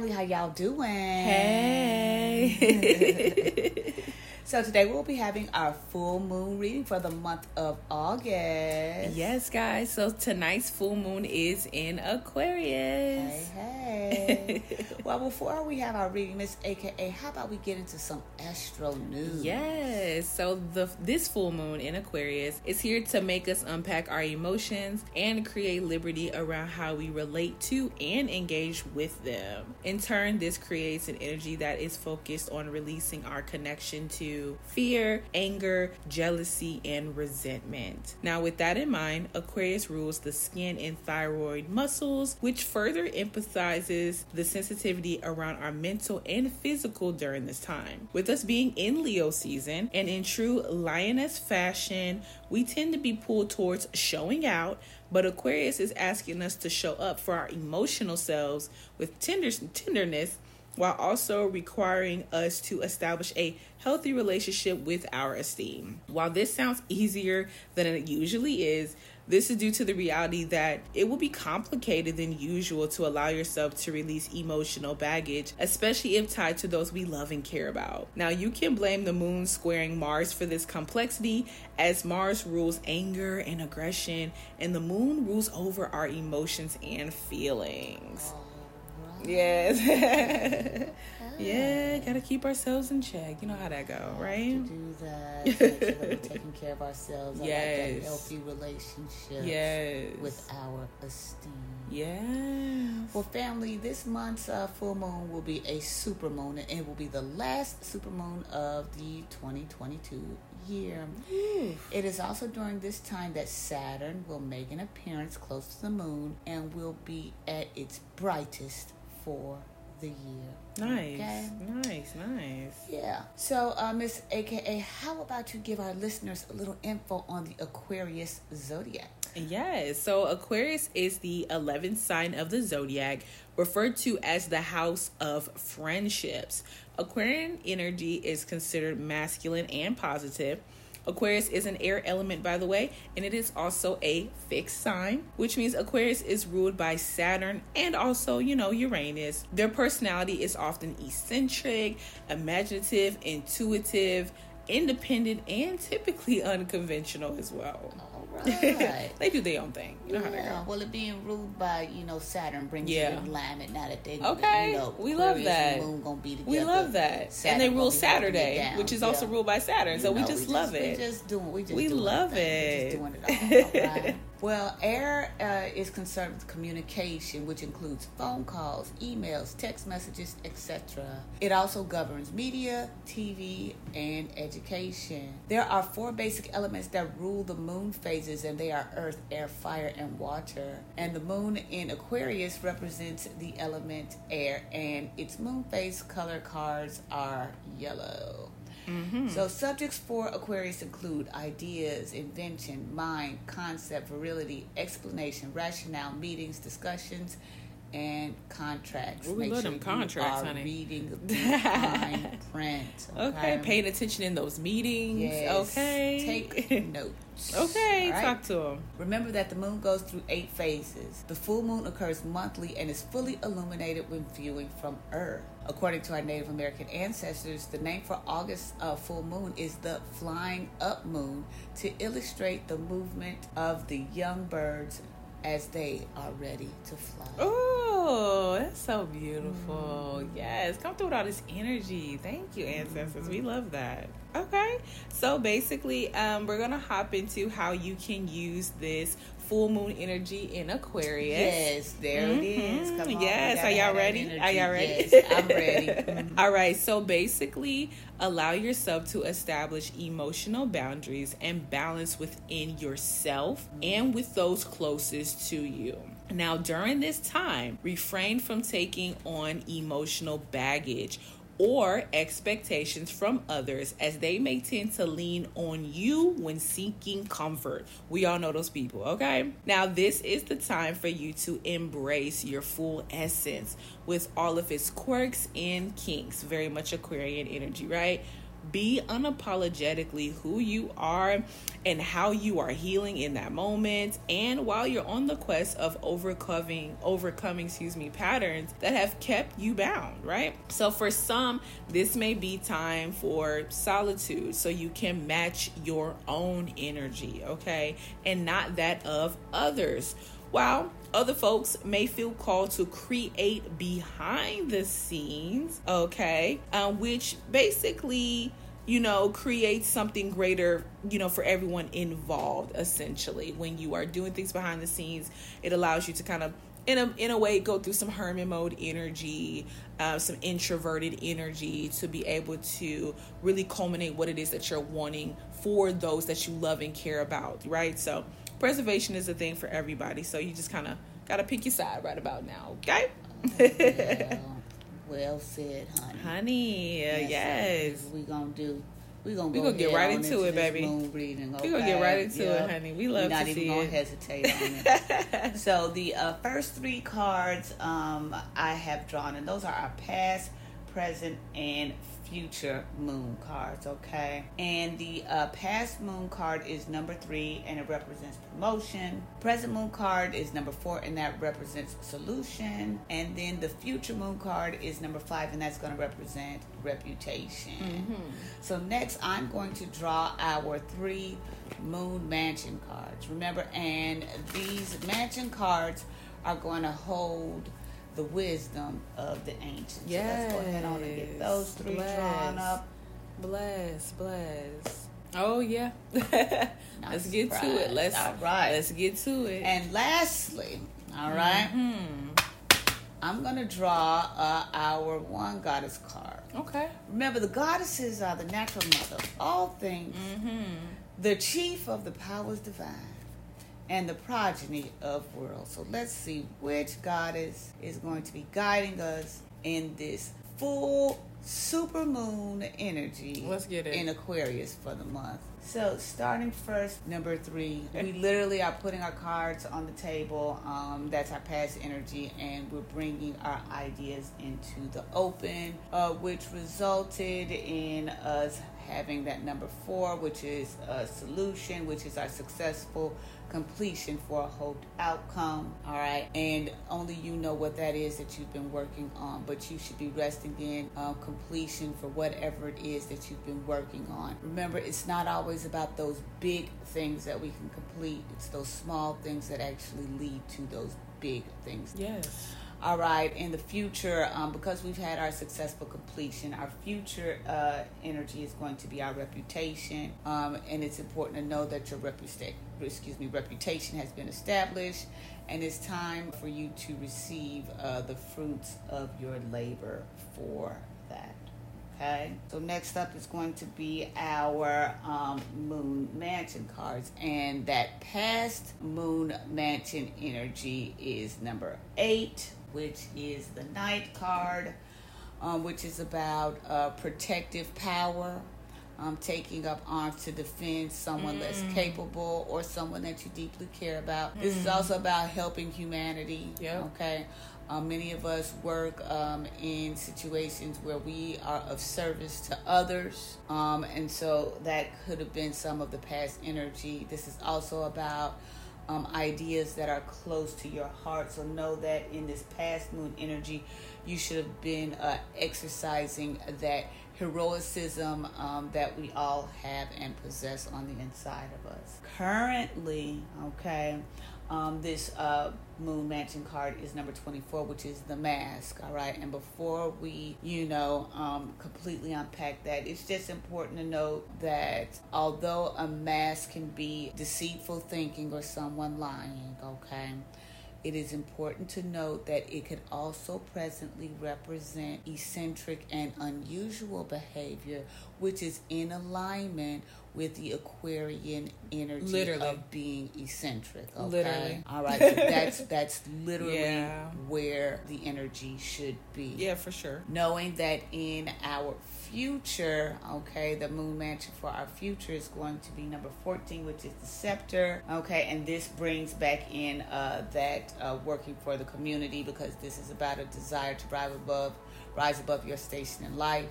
family, how y'all doing? Hey. So today we'll be having our full moon reading for the month of August. Yes, guys. So tonight's full moon is in Aquarius. Hey, hey. Well, before we have our reading, Ms. AKA, how about we get into some astro news? Yes. So this full moon in Aquarius is here to make us unpack our emotions and create liberty around how we relate to and engage with them. In turn, this creates an energy that is focused on releasing our connection to fear, anger, jealousy, and resentment. Now, with that in mind, Aquarius rules the skin and thyroid muscles, which further emphasizes the sensitivity around our mental and physical during this time. With us being in Leo season and in true lioness fashion, we tend to be pulled towards showing out, but Aquarius is asking us to show up for our emotional selves with tenderness while also requiring us to establish a healthy relationship with our esteem. While this sounds easier than it usually is, this is due to the reality that it will be complicated than usual to allow yourself to release emotional baggage, especially if tied to those we love and care about. Now, you can blame the moon squaring Mars for this complexity, as Mars rules anger and aggression, and the moon rules over our emotions and feelings. Yes. Yeah, gotta keep ourselves in check. You know how that go, right? To do that, make sure that we're taking care of ourselves. Yes. Like a healthy relationship. Yes. With our esteem. Yeah. Well, family, this month's full moon will be a super moon, and it will be the last super moon of the 2022 year. It is also during this time that Saturn will make an appearance close to the moon and will be at its brightest for the year. Nice. Okay? Nice. Yeah. So, Ms. AKA, how about you give our listeners a little info on the Aquarius zodiac? Yes. So Aquarius is the 11th sign of the zodiac, referred to as the house of friendships. Aquarian energy is considered masculine and positive. Aquarius is an air element, by the way, and it is also a fixed sign, which means Aquarius is ruled by Saturn and also, Uranus. Their personality is often eccentric, imaginative, intuitive, independent, and typically unconventional as well. Right. They do their own thing. You know how that goes. Well, it being ruled by, Saturn brings you in alignment now that they we love that. Moon gonna be together. We love that. Saturn, and they rule Saturday, which is also ruled by Saturn. So we just love it. We just doing it all. Right? Well, air is concerned with communication, which includes phone calls, emails, text messages, etc. It also governs media, TV, and education. There are 4 basic elements that rule the moon phases, and they are earth, air, fire, and water. And the moon in Aquarius represents the element air, and its moon phase color cards are yellow. Mm-hmm. So subjects for Aquarius include ideas, invention, mind, concept, virility, explanation, rationale, meetings, discussions, and contracts. Make sure them contracts, honey. Reading the fine print. Okay, paying attention in those meetings. Yes. Okay. Take notes. Okay, right. Talk to them. Remember that the moon goes through 8 phases. The full moon occurs monthly and is fully illuminated when viewing from Earth. According to our Native American ancestors, the name for August full moon is the flying up moon to illustrate the movement of the young birds as they are ready to fly. Oh, that's so beautiful. Mm-hmm. Yes, come through with all this energy. Thank you, ancestors. Mm-hmm. We love that. Okay, so basically, we're going to hop into how you can use this full moon energy in Aquarius. Yes, there it is. Come on, yes, are y'all ready? Yes, I'm ready. Mm-hmm. All right, so basically, allow yourself to establish emotional boundaries and balance within yourself and with those closest to you. Now, during this time, refrain from taking on emotional baggage or expectations from others, as they may tend to lean on you when seeking comfort. We all know those people, okay? Now, this is the time for you to embrace your full essence with all of its quirks and kinks. Very much Aquarian energy, right? Be unapologetically who you are and how you are healing in that moment. And while you're on the quest of overcoming patterns that have kept you bound, right? So for some, this may be time for solitude so you can match your own energy, okay? And not that of others. While other folks may feel called to create behind the scenes, okay, which basically, you know, creates something greater, you know, for everyone involved, essentially. When you are doing things behind the scenes, it allows you to kind of, in a way, go through some hermit mode energy, some introverted energy to be able to really culminate what it is that you're wanting for those that you love and care about, right? So preservation is a thing for everybody, so you just kind of got to pick your side right about now, okay? Well said, honey. Yes. We're gonna get right into it, baby. Moon breathing, okay? We're gonna get right into it, honey. We love to see it. We're not even gonna hesitate on it. So the first three cards I have drawn, and those are our past, present, and future moon cards, okay? And the past moon card is number 3, and it represents promotion. Present moon card is number 4, and that represents solution. And then the future moon card is number 5, and that's going to represent reputation. Mm-hmm. So next, I'm going to draw our 3 moon mansion cards. Remember, and these mansion cards are going to hold the wisdom of the ancients. Yes. So let's go ahead on and get those 3 drawn up. Bless. Oh yeah. Let's get to it. Let's get to it. And lastly, all right, I'm gonna draw our one goddess card. Okay. Remember, the goddesses are the natural mother of all things, the chief of the powers divine, and the progeny of worlds. So let's see which goddess is going to be guiding us in this full supermoon energy. Let's get it. In Aquarius for the month. So starting first, number 3, we literally are putting our cards on the table. That's our past energy, and we're bringing our ideas into the open, which resulted in us having that number 4, which is a solution, which is our successful completion for a hoped outcome. All right, and only you know what that is that you've been working on, but you should be resting in completion for whatever it is that you've been working on. Remember, it's not always about those big things that we can complete. It's those small things that actually lead to those big things. Yes. All right, in the future, because we've had our successful completion, our future energy is going to be our reputation, and it's important to know that your reputation has been established, and it's time for you to receive the fruits of your labor for that. Okay, so next up is going to be our moon mansion cards, and that past moon mansion energy is number 8, which is the Knight card, which is about protective power, taking up arms to defend someone less capable or someone that you deeply care about. This is also about helping humanity. Yep. Okay. Many of us work in situations where we are of service to others, and so that could have been some of the past energy. This is also about ideas that are close to your heart. So know that in this past moon energy, you should have been exercising that heroicism that we all have and possess on the inside of us. Currently, okay, this moon mansion card is number 24, which is the Mask. All right, and before we completely unpack that, it's just important to note that although a mask can be deceitful thinking or someone lying, okay, it is important to note that it could also presently represent eccentric and unusual behavior, which is in alignment with the Aquarian energy of being eccentric. Okay? Literally. All right. So that's literally where the energy should be. Yeah, for sure. Knowing that in our future, okay, the moon mansion for our future is going to be number 14, which is the Scepter. Okay, and this brings back in that working for the community, because this is about a desire to rise above your station in life.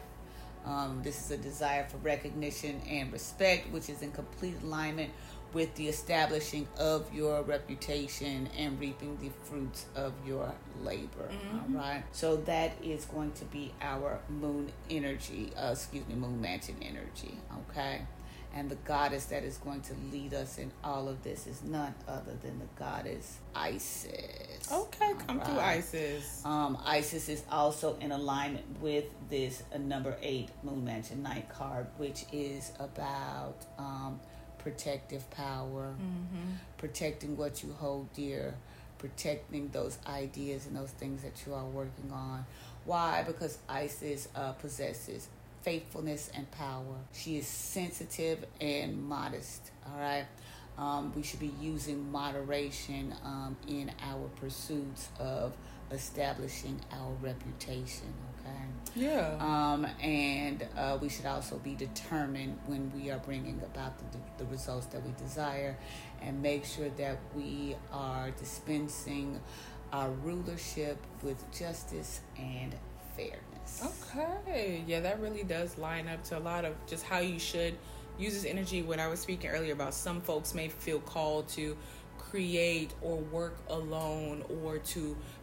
This is a desire for recognition and respect, which is in complete alignment with the establishing of your reputation and reaping the fruits of your labor. Mm-hmm. All right. So that is going to be our moon energy, moon mansion energy. Okay. And the goddess that is going to lead us in all of this is none other than the goddess Isis. Okay, come through, Isis. Isis is also in alignment with this number 8 Moon Mansion Night card, which is about protective power, mm-hmm. protecting what you hold dear, protecting those ideas and those things that you are working on. Why? Because Isis possesses faithfulness and power. She is sensitive and modest. All right. We should be using moderation in our pursuits of establishing our reputation. Okay. Yeah. And we should also be determined when we are bringing about the results that we desire, and make sure that we are dispensing our rulership with justice and fairness. Okay. Yeah, that really does line up to a lot of just how you should use this energy. When I was speaking earlier about some folks may feel called to create or work alone or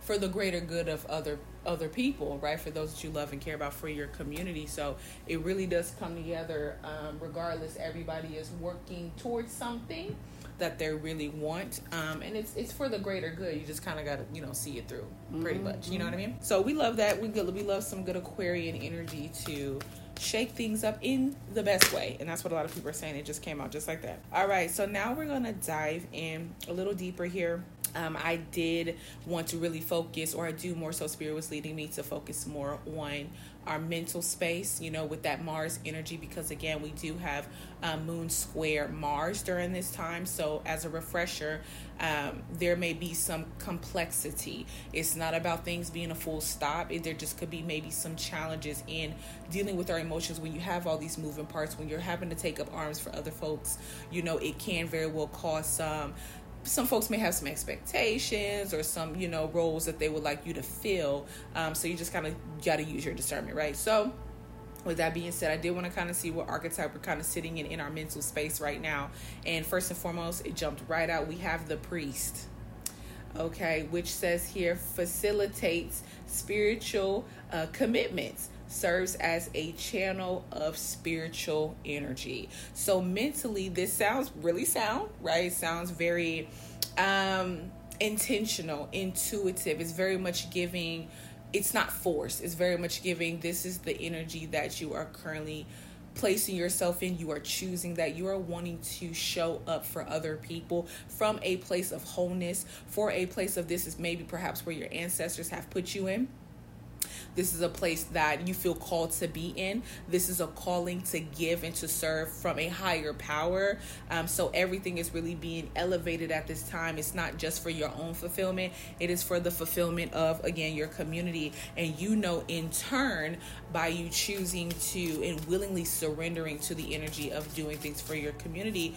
for the greater good of other people, right? For those that you love and care about, for your community. So it really does come together. Regardless, everybody is working towards something that they really want, and it's for the greater good. You just kind of got to see it through, pretty much. You know what I mean? So we love that. We love some good Aquarian energy to shake things up in the best way, and that's what a lot of people are saying. It just came out just like that. All right, so now we're gonna dive in a little deeper here. I did want to really focus, or I do more so, Spirit was leading me to focus more on our mental space, with that Mars energy, because again, we do have Moon square Mars during this time. So as a refresher, there may be some complexity. It's not about things being a full stop. There just could be maybe some challenges in dealing with our emotions when you have all these moving parts, when you're having to take up arms for other folks. It can very well cause some folks may have some expectations or some, roles that they would like you to fill. So you just kind of got to use your discernment, right? So with that being said, I did want to kind of see what archetype we're kind of sitting in our mental space right now. And first and foremost, it jumped right out. We have the priest. Okay. Which says here, facilitates spiritual commitments. Serves as a channel of spiritual energy. So mentally, this sounds really sound, right? It sounds very intentional, intuitive. It's very much giving. It's not forced. It's very much giving. This is the energy that you are currently placing yourself in. You are choosing that. You are wanting to show up for other people from a place of wholeness, for a place of this is maybe perhaps where your ancestors have put you in. This is a place that you feel called to be in. This is a calling to give and to serve from a higher power. So everything is really being elevated at this time. It's not just for your own fulfillment. It is for the fulfillment of, again, your community. And in turn, by you choosing to and willingly surrendering to the energy of doing things for your community,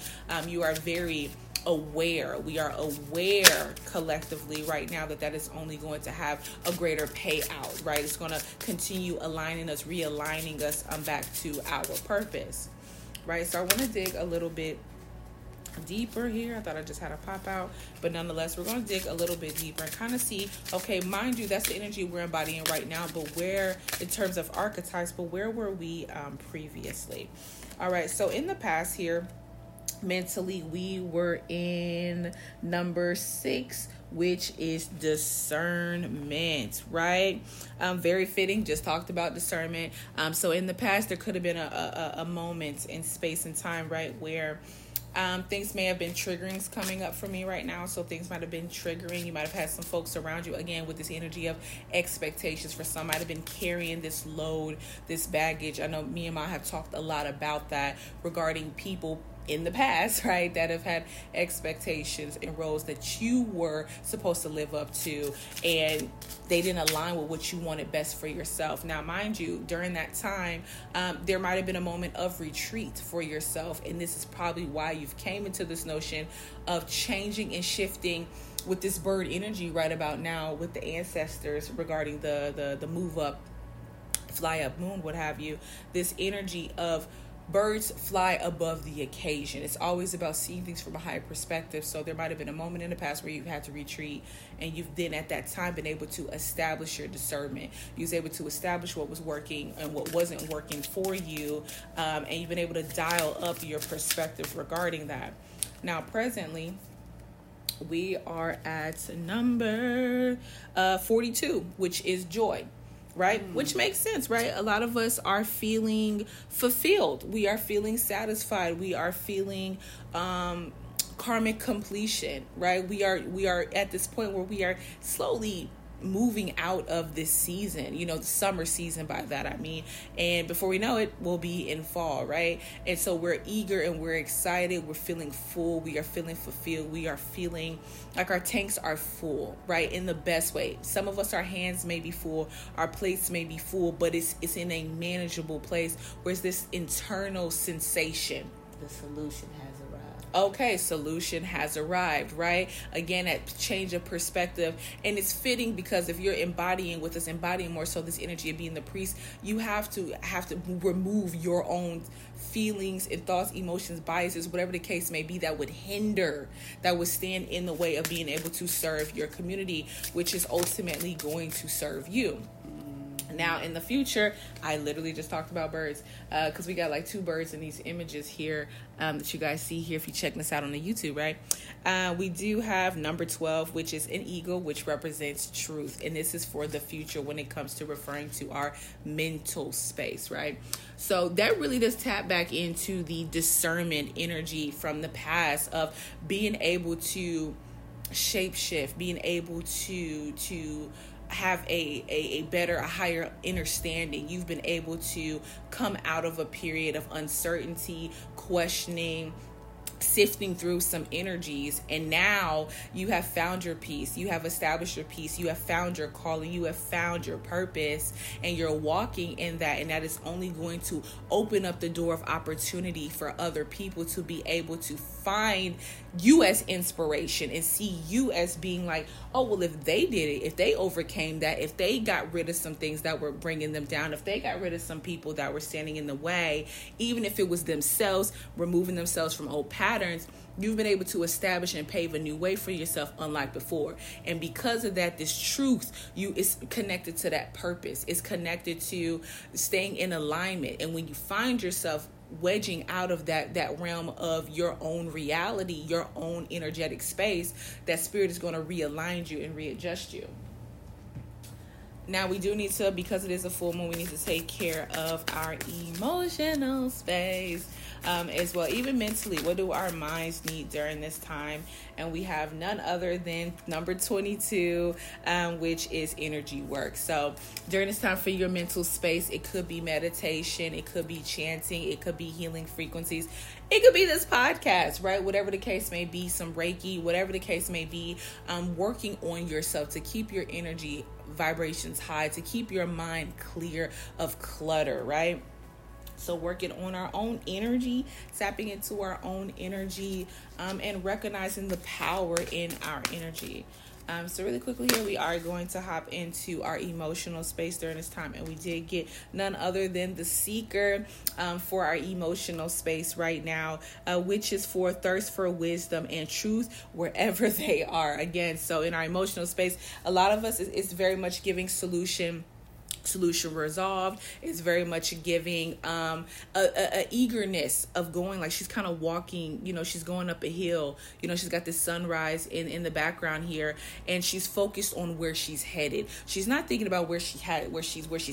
you are very aware. We are aware collectively right now that is only going to have a greater payout, right? It's going to continue aligning us, realigning us back to our purpose, right? So I want to dig a little bit deeper here. I thought I just had a pop out, but nonetheless, we're going to dig a little bit deeper and kind of see, okay, mind you, that's the energy we're embodying right now, but where, in terms of archetypes, but where were we previously? All right. So in the past here, mentally, we were in number 6, which is discernment, right? Very fitting, just talked about discernment. So in the past, there could have been a moment in space and time, right, where things may have been triggerings coming up for me right now. So things might have been triggering. You might have had some folks around you, again, with this energy of expectations. For some, might have been carrying this load, this baggage. I know me and Ma have talked a lot about that regarding people in the past, right, that have had expectations and roles that you were supposed to live up to, and they didn't align with what you wanted best for yourself. Now, mind you, during that time, there might have been a moment of retreat for yourself, and this is probably why you've came into this notion of changing and shifting with this bird energy right about now with the ancestors regarding the move up fly up moon, what have you, this energy of birds fly above the occasion. It's always about seeing things from a higher perspective. So there might have been a moment in the past where you've had to retreat, and you've then at that time been able to establish your discernment. You was able to establish what was working and what wasn't working for you, and you've been able to dial up your perspective regarding that. Now, presently, we are at number 42, which is joy. Right? Which makes sense, right? A lot of us are feeling fulfilled. We are feeling satisfied. We are feeling karmic completion, right? We are at this point where we are slowly moving out of this season, you know, the summer season by that I mean, and before we know it, we'll be in fall, right? And so we're eager and we're excited, we're feeling full, we are feeling fulfilled, we are feeling like our tanks are full, right? In the best way. Some of us, our hands may be full, our plates may be full, but it's in a manageable place. Where's this internal sensation? The solution has arrived. Okay, solution has arrived, right? Again, that change of perspective. And it's fitting because if you're embodying with us, embodying more so this energy of being the priest, you have to remove your own feelings and thoughts, emotions, biases, whatever the case may be, that would stand in the way of being able to serve your community, which is ultimately going to serve you. Now, in the future, I literally just talked about birds because we got like two birds in these images here that you guys see here if you check this out on the YouTube, right? We do have number 12, which is an eagle, which represents truth. And this is for the future when it comes to referring to our mental space, right? So that really does tap back into the discernment energy from the past of being able to shapeshift, being able to have a better, a higher understanding. You've been able to come out of a period of uncertainty, questioning, sifting through some energies, and now you have found your peace, you have established your peace, you have found your calling, you have found your purpose, and you're walking in that, and that is only going to open up the door of opportunity for other people to be able to find you as inspiration and see you as being like, oh, well, if they did it, if they overcame that, if they got rid of some things that were bringing them down, if they got rid of some people that were standing in the way, even if it was themselves, removing themselves from old patterns, you've been able to establish and pave a new way for yourself, unlike before. And because of that, this truth is connected to that purpose. It's connected to staying in alignment. And when you find yourself wedging out of that realm of your own reality, your own energetic space, that spirit is going to realign you and readjust you. Now we do need to, because it is a full moon, we need to take care of our emotional space as well. Even mentally, what do our minds need during this time? And we have none other than number 22, which is energy work. So during this time for your mental space, it could be meditation, it could be chanting, it could be healing frequencies, it could be this podcast, right? Whatever the case may be, some Reiki, whatever the case may be, working on yourself to keep your energy vibrations high, to keep your mind clear of clutter, right? So working on our own energy, tapping into our own energy, and recognizing the power in our energy. So really quickly here, we are going to hop into our emotional space during this time. And we did get none other than the seeker for our emotional space right now, which is for thirst for wisdom and truth wherever they are. Again, so in our emotional space, a lot of us, it's very much giving solution resolved. It's very much giving a eagerness of going, like she's kind of walking, you know, she's going up a hill, you know, she's got this sunrise in the background here, and she's focused on where she's headed. She's not thinking about where she's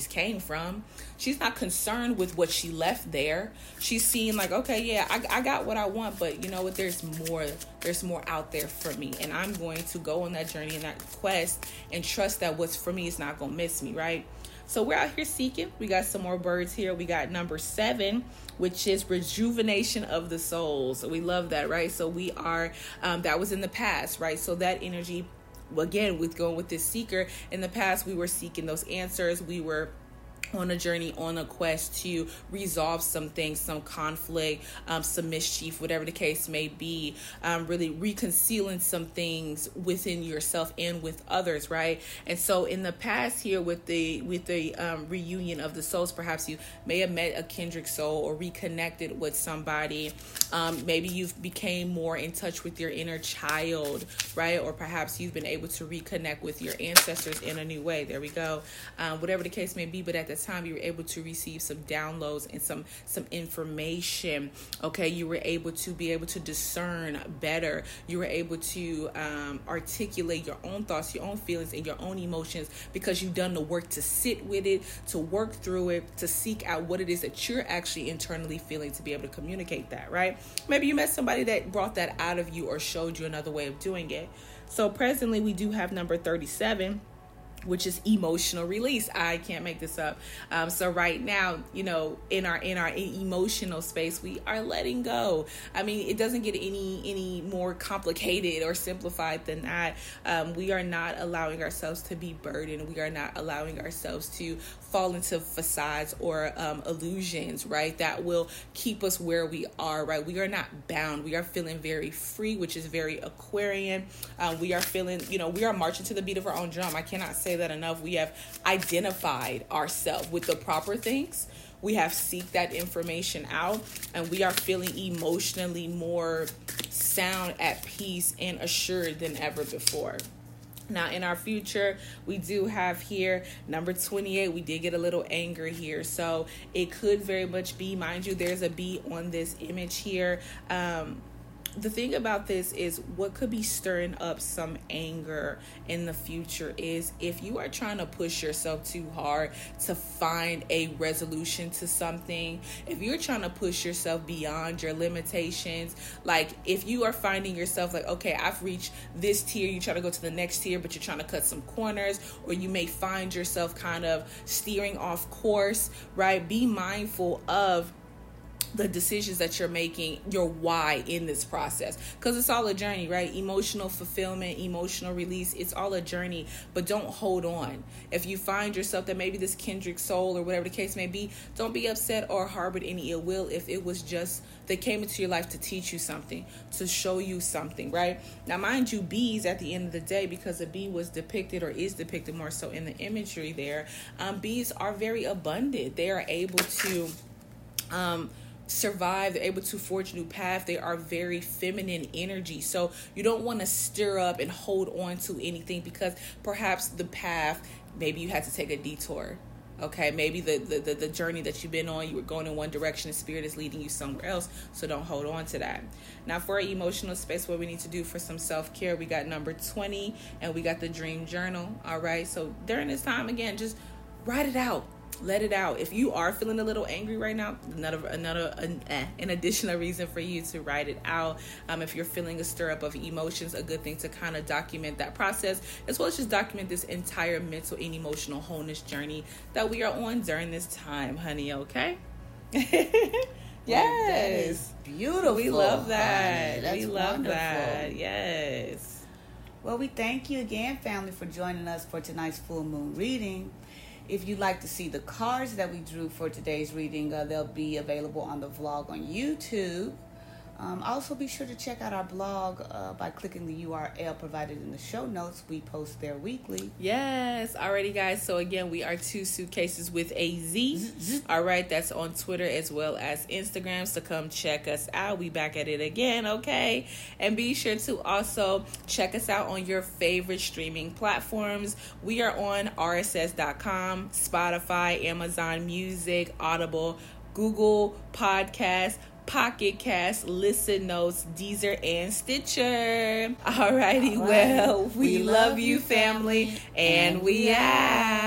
came from. She's not concerned with what she left there. She's seeing like, okay, yeah, I got what I want, but you know what, there's more out there for me, and I'm going to go on that journey and that quest and trust that what's for me is not gonna miss me, right? So we're out here seeking. We got some more birds here. We got number 7, which is rejuvenation of the soul. So we love that, right? So we are, that was in the past, right? So that energy, again, with going with this seeker, in the past, we were seeking those answers. We were on a journey, on a quest to resolve some things, some conflict, some mischief, whatever the case may be, really reconciling some things within yourself and with others, right? And so in the past here with the reunion of the souls, perhaps you may have met a kindred soul or reconnected with somebody. Maybe you've became more in touch with your inner child, right? Or perhaps you've been able to reconnect with your ancestors in a new way. There we go. Whatever the case may be, but at the time you were able to receive some downloads and some information. Okay, you were able to discern better. You were able to articulate your own thoughts, your own feelings, and your own emotions because you've done the work to sit with it, to work through it, to seek out what it is that you're actually internally feeling to be able to communicate that, right? Maybe you met somebody that brought that out of you or showed you another way of doing it. So presently we do have number 37, which is emotional release. I can't make this up. So right now, you know, in our emotional space, we are letting go. I mean, it doesn't get any more complicated or simplified than that. We are not allowing ourselves to be burdened. We are not allowing ourselves to fall into facades or illusions, right? That will keep us where we are, right? We are not bound. We are feeling very free, which is very Aquarian. We are feeling, you know, we are marching to the beat of our own drum. I cannot say that enough. We have identified ourselves with the proper things. We have seeked that information out, and we are feeling emotionally more sound, at peace, and assured than ever before. Now, in our future, we do have here number 28. We did get a little anger here. So it could very much be, mind you, there's a B on this image here. The thing about this is what could be stirring up some anger in the future is if you are trying to push yourself too hard to find a resolution to something, if you're trying to push yourself beyond your limitations, like if you are finding yourself like, okay, I've reached this tier, you try to go to the next tier, but you're trying to cut some corners, or you may find yourself kind of steering off course, right? Be mindful of the decisions that you're making, your why in this process, because it's all a journey, right? Emotional fulfillment, emotional release, it's all a journey, but don't hold on. If you find yourself that maybe this kindred soul or whatever the case may be, don't be upset or harbored any ill will if it was just they came into your life to teach you something, to show you something, right? Now, mind you, bees at the end of the day, because a bee was depicted or is depicted more so in the imagery there, bees are very abundant. They are able to survive. They're able to forge a new path. They are very feminine energy. So you don't want to stir up and hold on to anything because perhaps the path, maybe you had to take a detour. Okay, maybe the journey that you've been on, you were going in one direction, the spirit is leading you somewhere else, so don't hold on to that. Now, for our emotional space, what we need to do for some self-care, we got number 20, and we got the dream journal. All right, so during this time, again, just write it out. Let it out. If you are feeling a little angry right now, an additional reason for you to write it out. If you're feeling a stir up of emotions, a good thing to kind of document that process, as well as just document this entire mental and emotional wholeness journey that we are on during this time, honey. Okay. Yes. That is beautiful. We love that. We love wonderful. That. Yes. Well, we thank you again, family, for joining us for tonight's full moon reading. If you'd like to see the cards that we drew for today's reading, they'll be available on the vlog on YouTube. Also, be sure to check out our blog by clicking the URL provided in the show notes. We post there weekly. Yes. Alrighty, guys. So, again, we are 2 Suitcases with a Z. All right. That's on Twitter as well as Instagram. So, come check us out. We back at it again. Okay. And be sure to also check us out on your favorite streaming platforms. We are on RSS.com, Spotify, Amazon Music, Audible, Google Podcasts, Pocket Cast, Listen Notes, Deezer, and Stitcher. Alrighty, well, we love you, family, and we out.